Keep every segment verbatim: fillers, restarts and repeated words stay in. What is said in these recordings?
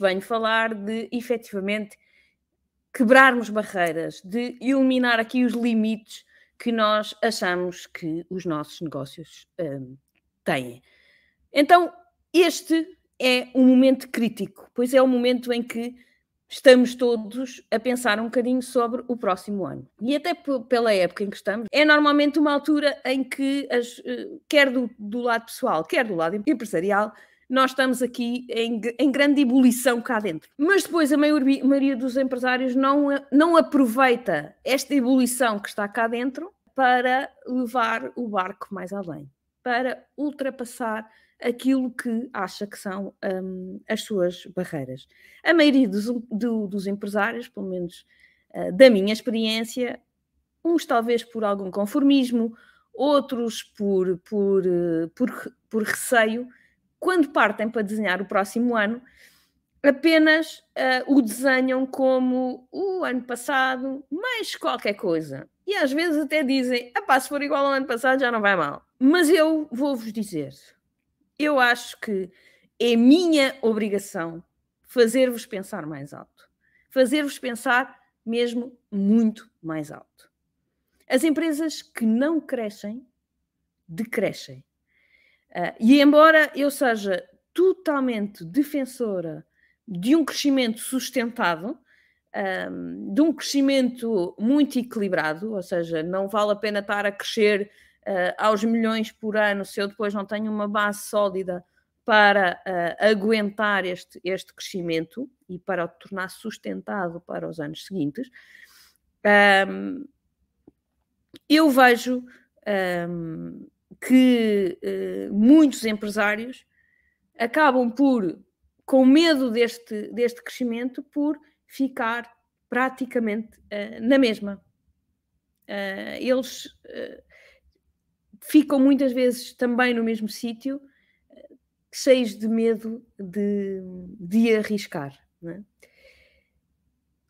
venho falar de, efetivamente, quebrarmos barreiras, de eliminar aqui os limites que nós achamos que os nossos negócios hum, têm. Então, este é um momento crítico, pois é o momento em que estamos todos a pensar um bocadinho sobre o próximo ano. E até pela época em que estamos, é normalmente uma altura em que, as, quer do, do lado pessoal, quer do lado empresarial, nós estamos aqui em, em grande ebulição cá dentro. Mas depois a maioria, a maioria dos empresários não, não aproveita esta ebulição que está cá dentro para levar o barco mais além, para ultrapassar aquilo que acha que são um, as suas barreiras. A maioria dos, do, dos empresários, pelo menos uh, da minha experiência, uns talvez por algum conformismo, outros por, por, uh, por, por receio, quando partem para desenhar o próximo ano, apenas uh, o desenham como o ano passado, mais qualquer coisa. E às vezes até dizem, ah pá, se for igual ao ano passado já não vai mal. Mas eu vou-vos dizer... Eu acho que é minha obrigação fazer-vos pensar mais alto. Fazer-vos pensar mesmo muito mais alto. As empresas que não crescem, decrescem. Uh, e embora eu seja totalmente defensora de um crescimento sustentado, um, de um crescimento muito equilibrado, ou seja, não vale a pena estar a crescer Uh, aos milhões por ano, se eu depois não tenho uma base sólida para uh, aguentar este, este crescimento e para o tornar sustentado para os anos seguintes, um, eu vejo um, que uh, muitos empresários acabam por, com medo deste, deste crescimento, por ficar praticamente uh, na mesma. Uh, eles... Uh, ficam muitas vezes também no mesmo sítio, cheios de medo de, de arriscar. Não é?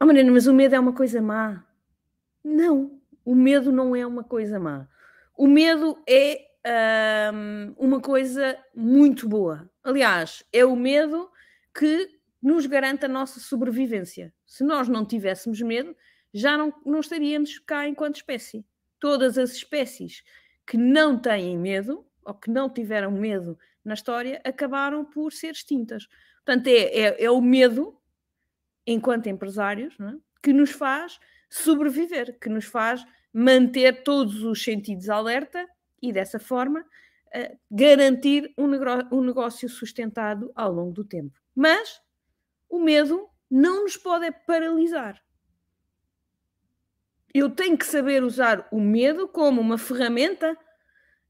Oh, Mariana, mas o medo é uma coisa má. Não, o medo não é uma coisa má. O medo é hum, uma coisa muito boa. Aliás, é o medo que nos garante a nossa sobrevivência. Se nós não tivéssemos medo, já não, não estaríamos cá enquanto espécie. Todas as espécies que não têm medo, ou que não tiveram medo na história, acabaram por ser extintas. Portanto, é, é, é o medo, enquanto empresários, não é? Que nos faz sobreviver, que nos faz manter todos os sentidos alerta e, dessa forma, uh, garantir um, um negócio sustentado ao longo do tempo. Mas o medo não nos pode paralisar. Eu tenho que saber usar o medo como uma ferramenta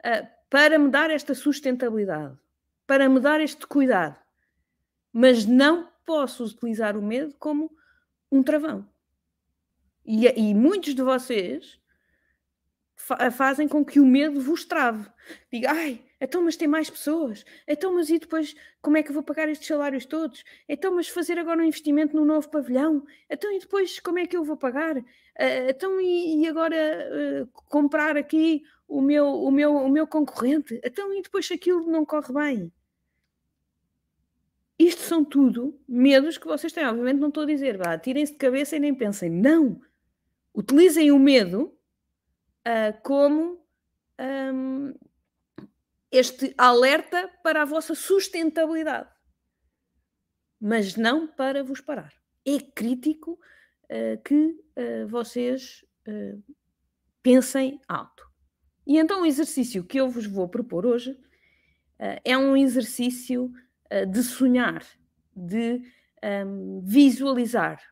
uh, para me dar esta sustentabilidade, para me dar este cuidado. Mas não posso utilizar o medo como um travão. E, e muitos de vocês fa- fazem com que o medo vos trave. Diga, ai, então mas tem mais pessoas. Então mas e depois como é que eu vou pagar estes salários todos? Então mas fazer agora um investimento num novo pavilhão? Então e depois como é que eu vou pagar? Uh, então e, e agora uh, comprar aqui o meu, o, meu, o meu concorrente? Então e depois aquilo não corre bem? Isto são tudo medos que vocês têm. Obviamente não estou a dizer, vá, tirem-se de cabeça e nem pensem. Não! Utilizem o medo uh, como um, este alerta para a vossa sustentabilidade. Mas não para vos parar. É crítico Uh, que uh, vocês uh, pensem alto. E então o exercício que eu vos vou propor hoje uh, é um exercício uh, de sonhar, de um, visualizar.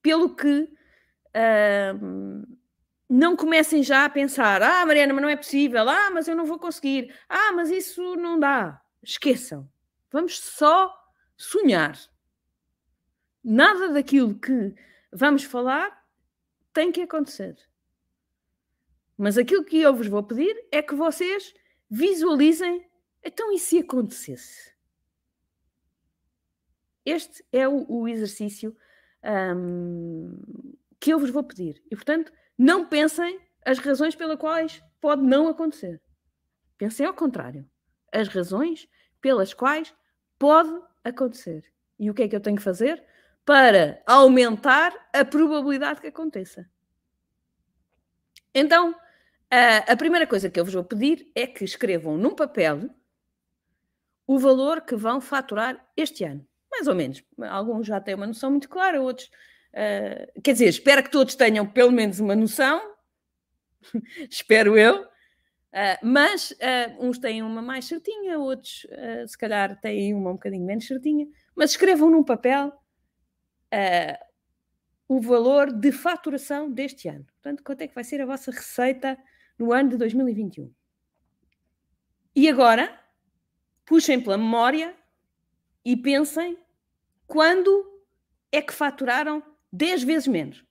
Pelo que uh, não comecem já a pensar, ah, Mariana, mas não é possível, ah, mas eu não vou conseguir, ah, mas isso não dá. Esqueçam. Vamos só sonhar. Nada daquilo que vamos falar tem que acontecer. Mas aquilo que eu vos vou pedir é que vocês visualizem, então e se acontecesse? Este é o, o exercício um, que eu vos vou pedir. E, portanto, não pensem as razões pelas quais pode não acontecer. Pensem ao contrário. As razões pelas quais pode acontecer. E o que é que eu tenho que fazer para aumentar a probabilidade que aconteça? Então, a, a primeira coisa que eu vos vou pedir é que escrevam num papel o valor que vão faturar este ano. Mais ou menos. Alguns já têm uma noção muito clara, outros... Uh, quer dizer, espero que todos tenham pelo menos uma noção. Espero eu. Uh, mas uh, uns têm uma mais certinha, outros uh, se calhar têm uma um bocadinho menos certinha. Mas escrevam num papel uh, o valor de faturação deste ano. Portanto, quanto é que vai ser a vossa receita no ano de dois mil e vinte e um? E agora, puxem pela memória e pensem quando é que faturaram dez vezes menos.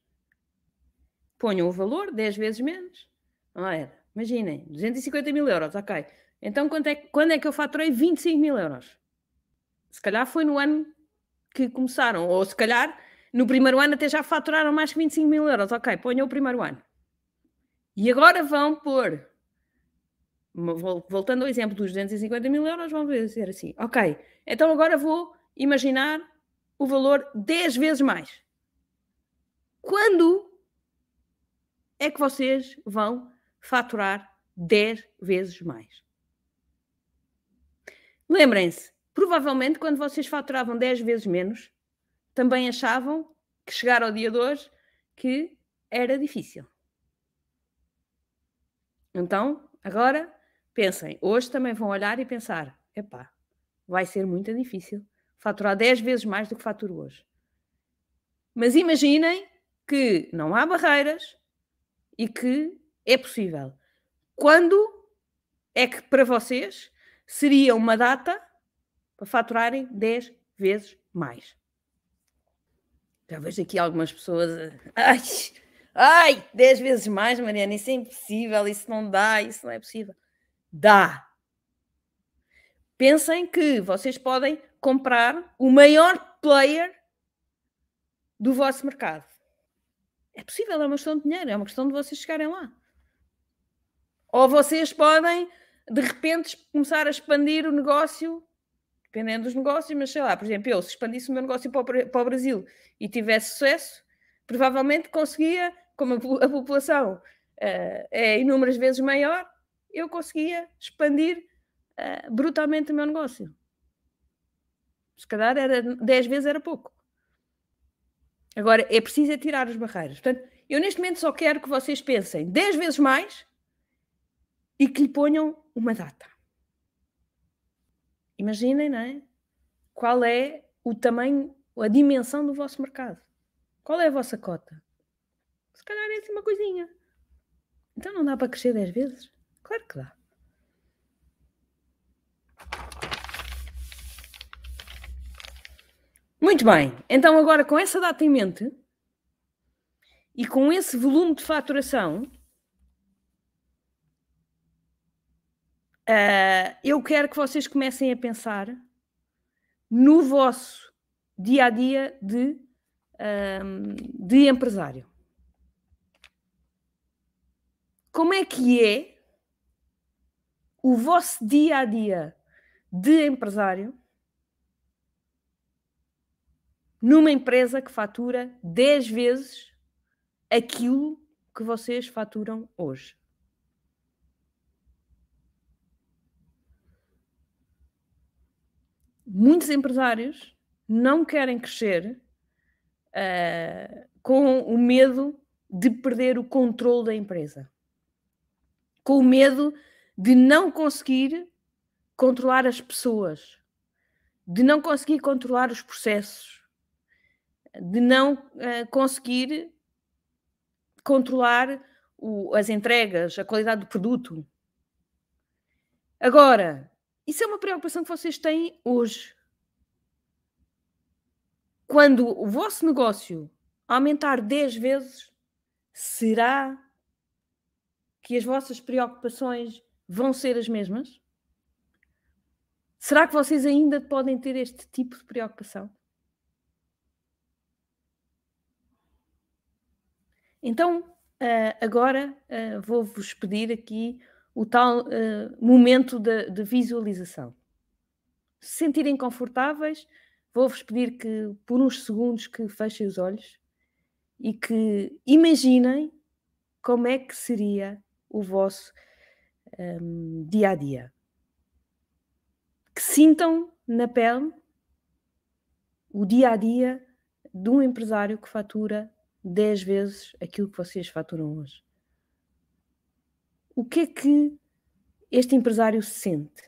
Ponham o valor dez vezes menos. Ah, é. Imaginem, duzentos e cinquenta mil euros, ok. Então, quando é, quando é que eu faturei vinte e cinco mil euros? Se calhar foi no ano que começaram, ou se calhar no primeiro ano até já faturaram mais que vinte e cinco mil euros. Ok, ponham o primeiro ano. E agora vão pôr, voltando ao exemplo dos duzentos e cinquenta mil euros, vão dizer assim, ok, então agora vou imaginar o valor dez vezes mais. Quando é que vocês vão faturar dez vezes mais? Lembrem-se, provavelmente quando vocês faturavam dez vezes menos, também achavam que chegar ao dia de hoje que era difícil. Então, agora, pensem, hoje também vão olhar e pensar, epá, vai ser muito difícil faturar dez vezes mais do que faturo hoje. Mas imaginem que não há barreiras e que é possível. Quando é que para vocês seria uma data para faturarem dez vezes mais? Já vejo aqui algumas pessoas... Ai, ai, dez vezes mais, Mariana, isso é impossível, isso não dá, isso não é possível. Dá. Pensem que vocês podem comprar o maior player do vosso mercado. É possível, é uma questão de dinheiro, é uma questão de vocês chegarem lá. Ou vocês podem, de repente, começar a expandir o negócio, dependendo dos negócios, mas sei lá, por exemplo, eu, se expandisse o meu negócio para o Brasil e tivesse sucesso, provavelmente conseguia, como a população uh, é inúmeras vezes maior, eu conseguia expandir uh, brutalmente o meu negócio. Se calhar era, dez vezes era pouco. Agora, é preciso tirar as barreiras. Portanto, eu neste momento só quero que vocês pensem dez vezes mais e que lhe ponham uma data. Imaginem, não é? Qual é o tamanho, a dimensão do vosso mercado? Qual é a vossa cota? Se calhar é assim uma coisinha. Então não dá para crescer dez vezes? Claro que dá. Muito bem. Então agora com essa data em mente e com esse volume de faturação, Uh, eu quero que vocês comecem a pensar no vosso dia-a-dia de, um, de empresário. Como é que é o vosso dia-a-dia de empresário numa empresa que fatura dez vezes aquilo que vocês faturam hoje? Muitos empresários não querem crescer uh, com o medo de perder o controle da empresa. Com o medo de não conseguir controlar as pessoas. De não conseguir controlar os processos. De não uh, conseguir controlar o, as entregas, a qualidade do produto. Agora... Isso é uma preocupação que vocês têm hoje. Quando o vosso negócio aumentar dez vezes, será que as vossas preocupações vão ser as mesmas? Será que vocês ainda podem ter este tipo de preocupação? Então, agora vou-vos pedir aqui o tal uh, momento de, de visualização. Se sentirem confortáveis, vou-vos pedir que por uns segundos que fechem os olhos e que imaginem como é que seria o vosso um, dia-a-dia. Que sintam na pele o dia-a-dia de um empresário que fatura dez vezes aquilo que vocês faturam hoje. O que é que este empresário sente?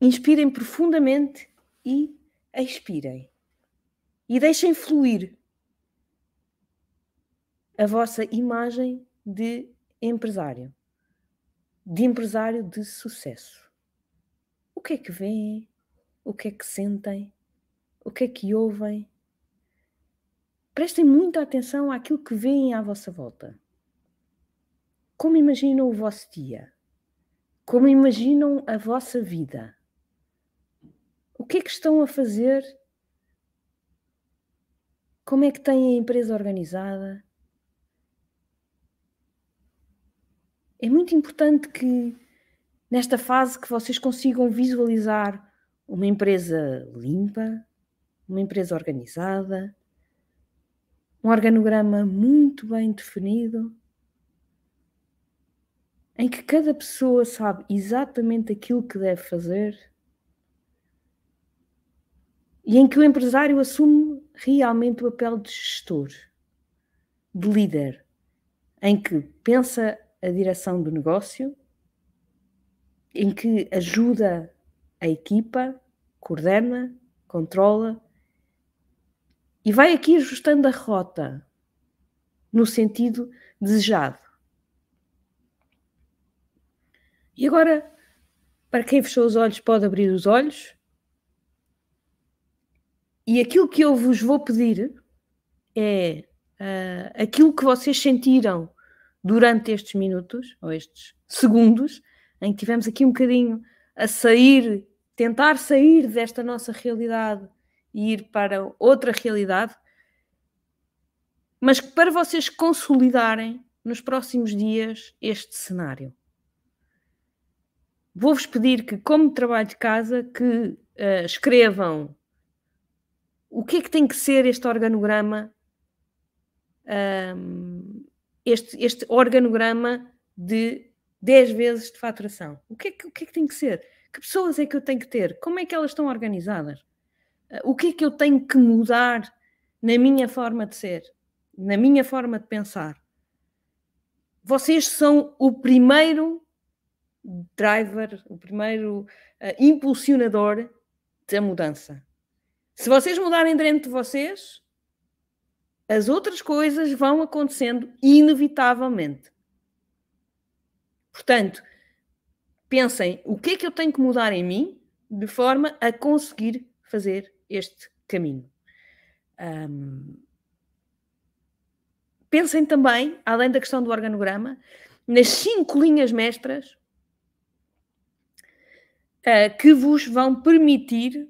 Inspirem profundamente e expirem. E deixem fluir a vossa imagem de empresário. De empresário de sucesso. O que é que veem? O que é que sentem? O que é que ouvem? Prestem muita atenção àquilo que veem à vossa volta. Como imaginam o vosso dia? Como imaginam a vossa vida? O que é que estão a fazer? Como é que têm a empresa organizada? É muito importante que, nesta fase, que vocês consigam visualizar uma empresa limpa, uma empresa organizada, um organograma muito bem definido, em que cada pessoa sabe exatamente aquilo que deve fazer e em que o empresário assume realmente o papel de gestor, de líder, em que pensa a direção do negócio, em que ajuda a equipa, coordena, controla, e vai aqui ajustando a rota no sentido desejado. E agora, para quem fechou os olhos, pode abrir os olhos. E aquilo que eu vos vou pedir é uh, aquilo que vocês sentiram durante estes minutos, ou estes segundos, em que tivemos aqui um bocadinho a sair, tentar sair desta nossa realidade e ir para outra realidade, mas que para vocês consolidarem nos próximos dias este cenário. Vou-vos pedir que, como trabalho de casa, que uh, escrevam o que é que tem que ser este organograma, um, este, este organograma de dez vezes de faturação. O que é que, o que é que tem que ser? Que pessoas é que eu tenho que ter? Como é que elas estão organizadas? O que é que eu tenho que mudar na minha forma de ser? Na minha forma de pensar? Vocês são o primeiro driver, o primeiro uh, impulsionador da mudança. Se vocês mudarem dentro de vocês, as outras coisas vão acontecendo inevitavelmente. Portanto, pensem, o que é que eu tenho que mudar em mim de forma a conseguir fazer este caminho. Um, pensem também, além da questão do organograma, nas cinco linhas mestras uh, que vos vão permitir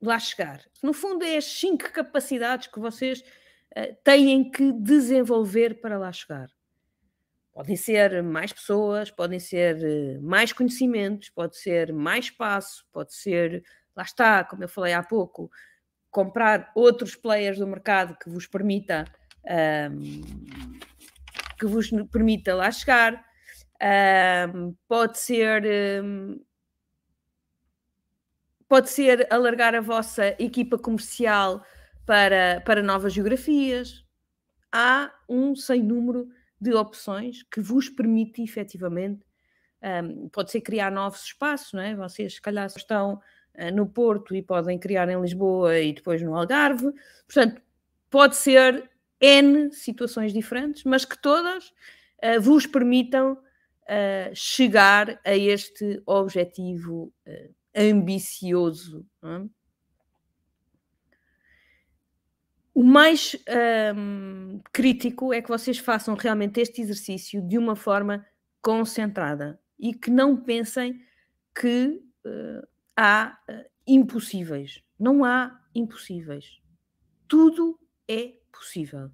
lá chegar. No fundo, é as cinco capacidades que vocês uh, têm que desenvolver para lá chegar. Podem ser mais pessoas, podem ser mais conhecimentos, pode ser mais espaço, pode ser... Lá está, como eu falei há pouco, comprar outros players do mercado que vos permita, um, que vos permita lá chegar. Um, pode ser, um, pode ser alargar a vossa equipa comercial para, para novas geografias. Há um sem número de opções que vos permite, efetivamente, um, pode ser criar novos espaços, não é? Vocês, se calhar, estão no Porto e podem criar em Lisboa e depois no Algarve. Portanto, pode ser N situações diferentes, mas que todas uh, vos permitam uh, chegar a este objetivo uh, ambicioso. Não é? O mais um, crítico é que vocês façam realmente este exercício de uma forma concentrada e que não pensem que... Uh, há uh, impossíveis. Não há impossíveis. Tudo é possível.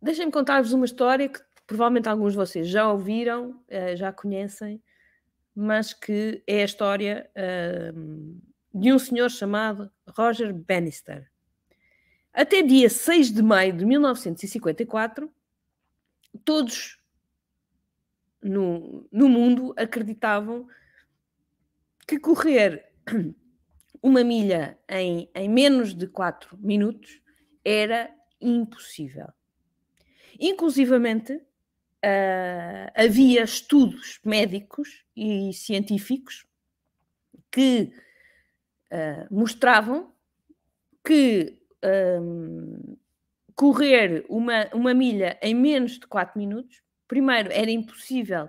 Deixem-me contar-vos uma história que provavelmente alguns de vocês já ouviram, uh, já conhecem, mas que é a história uh, de um senhor chamado Roger Bannister. Até dia seis de maio de mil novecentos e cinquenta e quatro, todos no, no mundo acreditavam que correr uma milha em, em menos de quatro minutos era impossível. Inclusivamente, uh, havia estudos médicos e científicos que uh, mostravam que um, correr uma, uma milha em menos de quatro minutos, primeiro, era impossível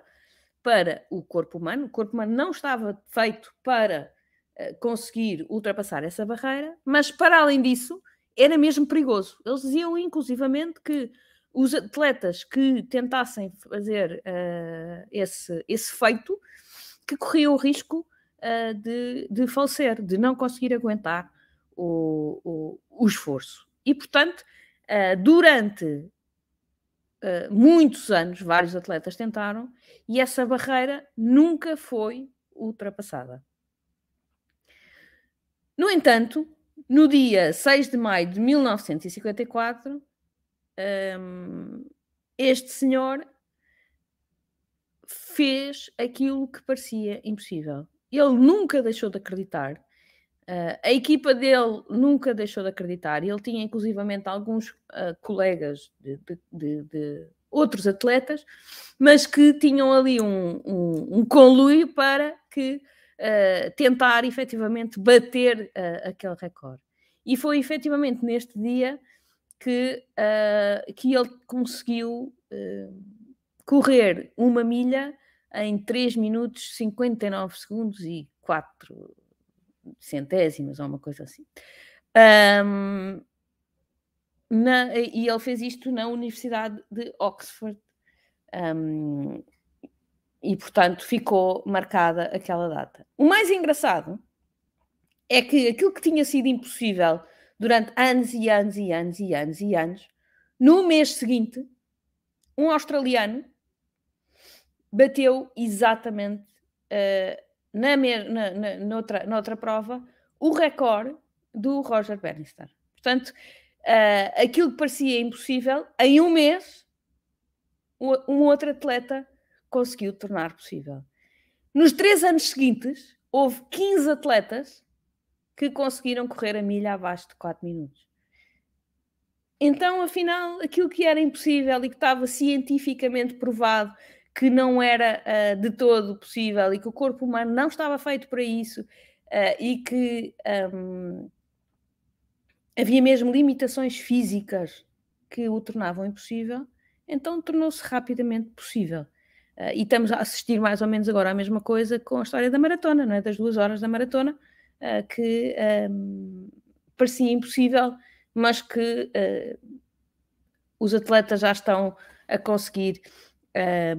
para o corpo humano. O corpo humano não estava feito para uh, conseguir ultrapassar essa barreira, mas, para além disso, era mesmo perigoso. Eles diziam, inclusivamente, que os atletas que tentassem fazer uh, esse, esse feito, que corriam o risco uh, de, de falecer, de não conseguir aguentar o, o, o esforço. E, portanto, uh, durante uh, muitos anos, vários atletas tentaram, e essa barreira nunca foi ultrapassada. No entanto, no dia seis de maio de mil novecentos e cinquenta e quatro, este senhor fez aquilo que parecia impossível. Ele nunca deixou de acreditar, a equipa dele nunca deixou de acreditar. Ele tinha inclusivamente alguns uh, colegas de, de, de, de outros atletas, mas que tinham ali um, um, um conluio para que Uh, tentar efetivamente bater uh, aquele recorde. E foi efetivamente neste dia que, uh, que ele conseguiu uh, correr uma milha em três minutos, cinquenta e nove segundos e quatro centésimas, ou uma coisa assim. Um, na, e ele fez isto na Universidade de Oxford. Um, E, portanto, ficou marcada aquela data. O mais engraçado é que aquilo que tinha sido impossível durante anos e anos e anos e anos e anos, no mês seguinte, um australiano bateu exatamente uh, na, na, na noutra, noutra prova o recorde do Roger Bannister. Portanto, uh, aquilo que parecia impossível, em um mês, um outro atleta conseguiu tornar possível. Nos três anos seguintes, houve quinze atletas que conseguiram correr a milha abaixo de quatro minutos. Então, afinal, aquilo que era impossível e que estava cientificamente provado que não era uh, de todo possível e que o corpo humano não estava feito para isso uh, e que um, havia mesmo limitações físicas que o tornavam impossível, então tornou-se rapidamente possível. Uh, e estamos a assistir mais ou menos agora à mesma coisa com a história da maratona, não é? Das duas horas da maratona, uh, que um, parecia impossível, mas que uh, os atletas já estão a conseguir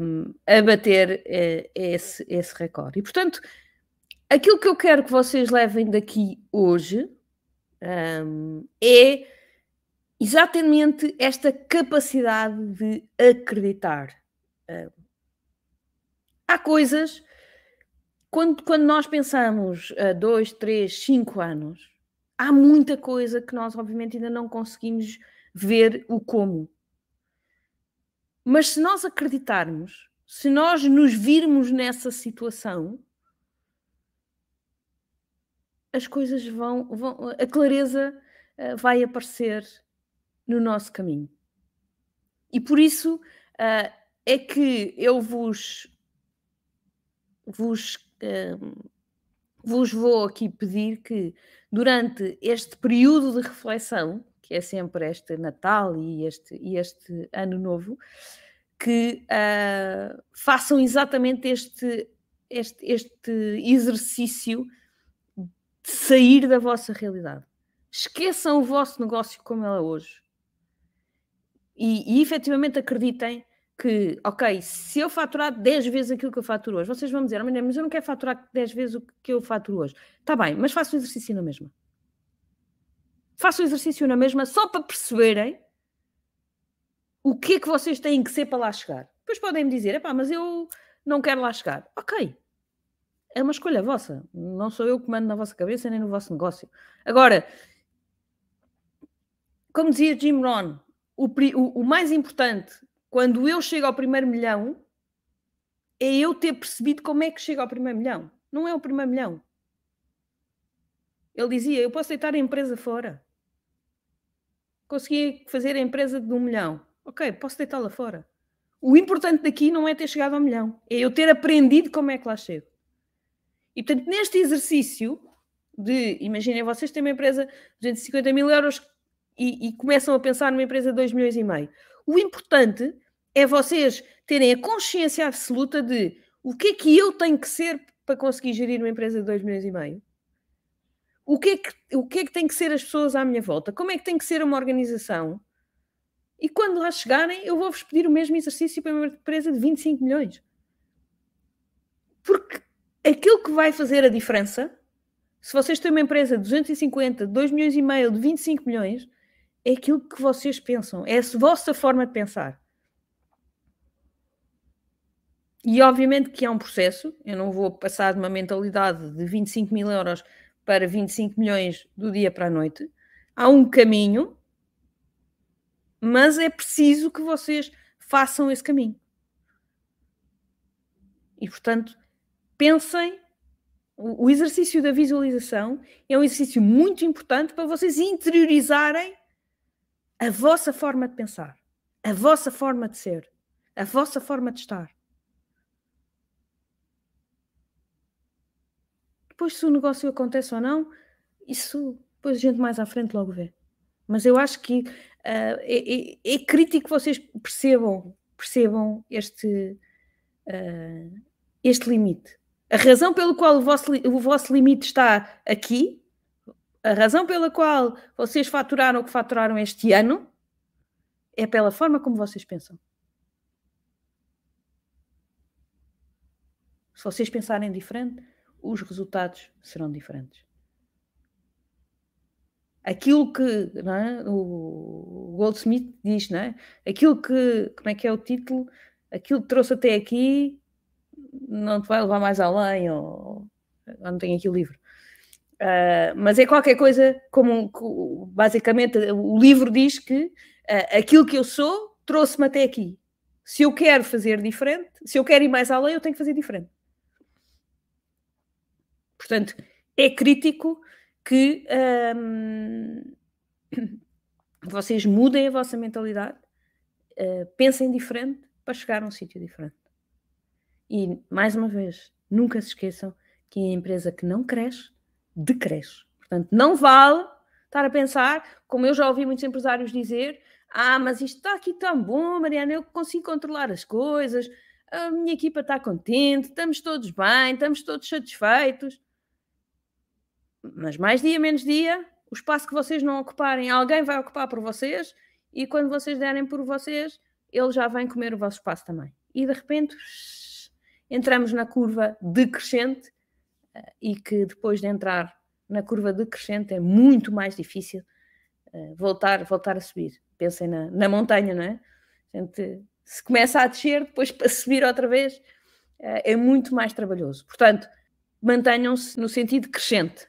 um, abater uh, esse, esse recorde. E, portanto, aquilo que eu quero que vocês levem daqui hoje um, é exatamente esta capacidade de acreditar. Uh, Há coisas, quando, quando nós pensamos a dois, três, cinco anos, há muita coisa que nós obviamente ainda não conseguimos ver o como. Mas se nós acreditarmos, se nós nos virmos nessa situação, as coisas vão, vão a clareza uh, vai aparecer no nosso caminho. E por isso uh, é que eu vos... Vos, um, vos vou aqui pedir que, durante este período de reflexão, que é sempre este Natal e este, e este Ano Novo, que uh, façam exatamente este, este, este exercício de sair da vossa realidade. Esqueçam o vosso negócio como ele é hoje. E, e efetivamente acreditem que, ok, se eu faturar dez vezes aquilo que eu faturo hoje, vocês vão dizer, mas eu não quero faturar dez vezes o que eu faturo hoje. Está bem, mas faço o exercício na mesma. Faço o exercício na mesma só para perceberem o que é que vocês têm que ser para lá chegar. Depois podem-me dizer, epá, mas eu não quero lá chegar. Ok, é uma escolha vossa. Não sou eu que mando na vossa cabeça nem no vosso negócio. Agora, como dizia Jim Rohn, o, o, o mais importante, quando eu chego ao primeiro milhão, é eu ter percebido como é que chego ao primeiro milhão. Não é o primeiro milhão. Ele dizia, eu posso deitar a empresa fora. Consegui fazer a empresa de um milhão. Ok, posso deitá-la fora. O importante daqui não é ter chegado ao milhão. É eu ter aprendido como é que lá chego. E, portanto, neste exercício de... Imaginem, vocês têm uma empresa de duzentos e cinquenta mil euros e, e começam a pensar numa empresa de dois milhões e meio. O importante é vocês terem a consciência absoluta de o que é que eu tenho que ser para conseguir gerir uma empresa de dois milhões e meio. O que é que, o que, é que tem que ser as pessoas à minha volta? Como é que tem que ser uma organização? E quando lá chegarem, eu vou-vos pedir o mesmo exercício para uma empresa de vinte e cinco milhões. Porque aquilo que vai fazer a diferença, se vocês têm uma empresa de duzentos e cinquenta, de dois milhões e meio, de vinte e cinco milhões, é aquilo que vocês pensam. É a vossa forma de pensar. E obviamente que é um processo. Eu não vou passar de uma mentalidade de vinte e cinco mil euros para vinte e cinco milhões do dia para a noite. Há um caminho... Mas é preciso que vocês façam esse caminho. E, portanto, pensem, o exercício da visualização é um exercício muito importante para vocês interiorizarem a vossa forma de pensar, a vossa forma de ser, a vossa forma de estar. Depois, se o negócio acontece ou não, isso depois a gente mais à frente logo vê. Mas eu acho que uh, é, é, é crítico que vocês percebam, percebam este, uh, este limite. A razão pela qual o vosso, o vosso limite está aqui, a razão pela qual vocês faturaram o que faturaram este ano, é pela forma como vocês pensam. Se vocês pensarem diferente, os resultados serão diferentes. Aquilo que não é? O Goldsmith diz, não é? Aquilo que, como é que é o título? Aquilo que trouxe até aqui não te vai levar mais além, ou, ou não tenho aqui o livro. Uh, mas é qualquer coisa, como basicamente o livro diz que uh, aquilo que eu sou trouxe-me até aqui. Se eu quero fazer diferente, se eu quero ir mais além, eu tenho que fazer diferente. Portanto, é crítico que hum, vocês mudem a vossa mentalidade, uh, pensem diferente para chegar a um sítio diferente. E, mais uma vez, nunca se esqueçam que a empresa que não cresce, decresce. Portanto, não vale estar a pensar, como eu já ouvi muitos empresários dizer, ah, mas isto está aqui tão bom, Mariana, eu consigo controlar as coisas, a minha equipa está contente, estamos todos bem, estamos todos satisfeitos. Mas mais dia, menos dia, o espaço que vocês não ocuparem, alguém vai ocupar por vocês e quando vocês derem por vocês, ele já vem comer o vosso espaço também. E de repente, shh, entramos na curva decrescente e que depois de entrar na curva decrescente é muito mais difícil uh, voltar, voltar a subir. Pensem na, na montanha, não é? A gente se começa a descer, depois para subir outra vez uh, é muito mais trabalhoso. Portanto, mantenham-se no sentido crescente.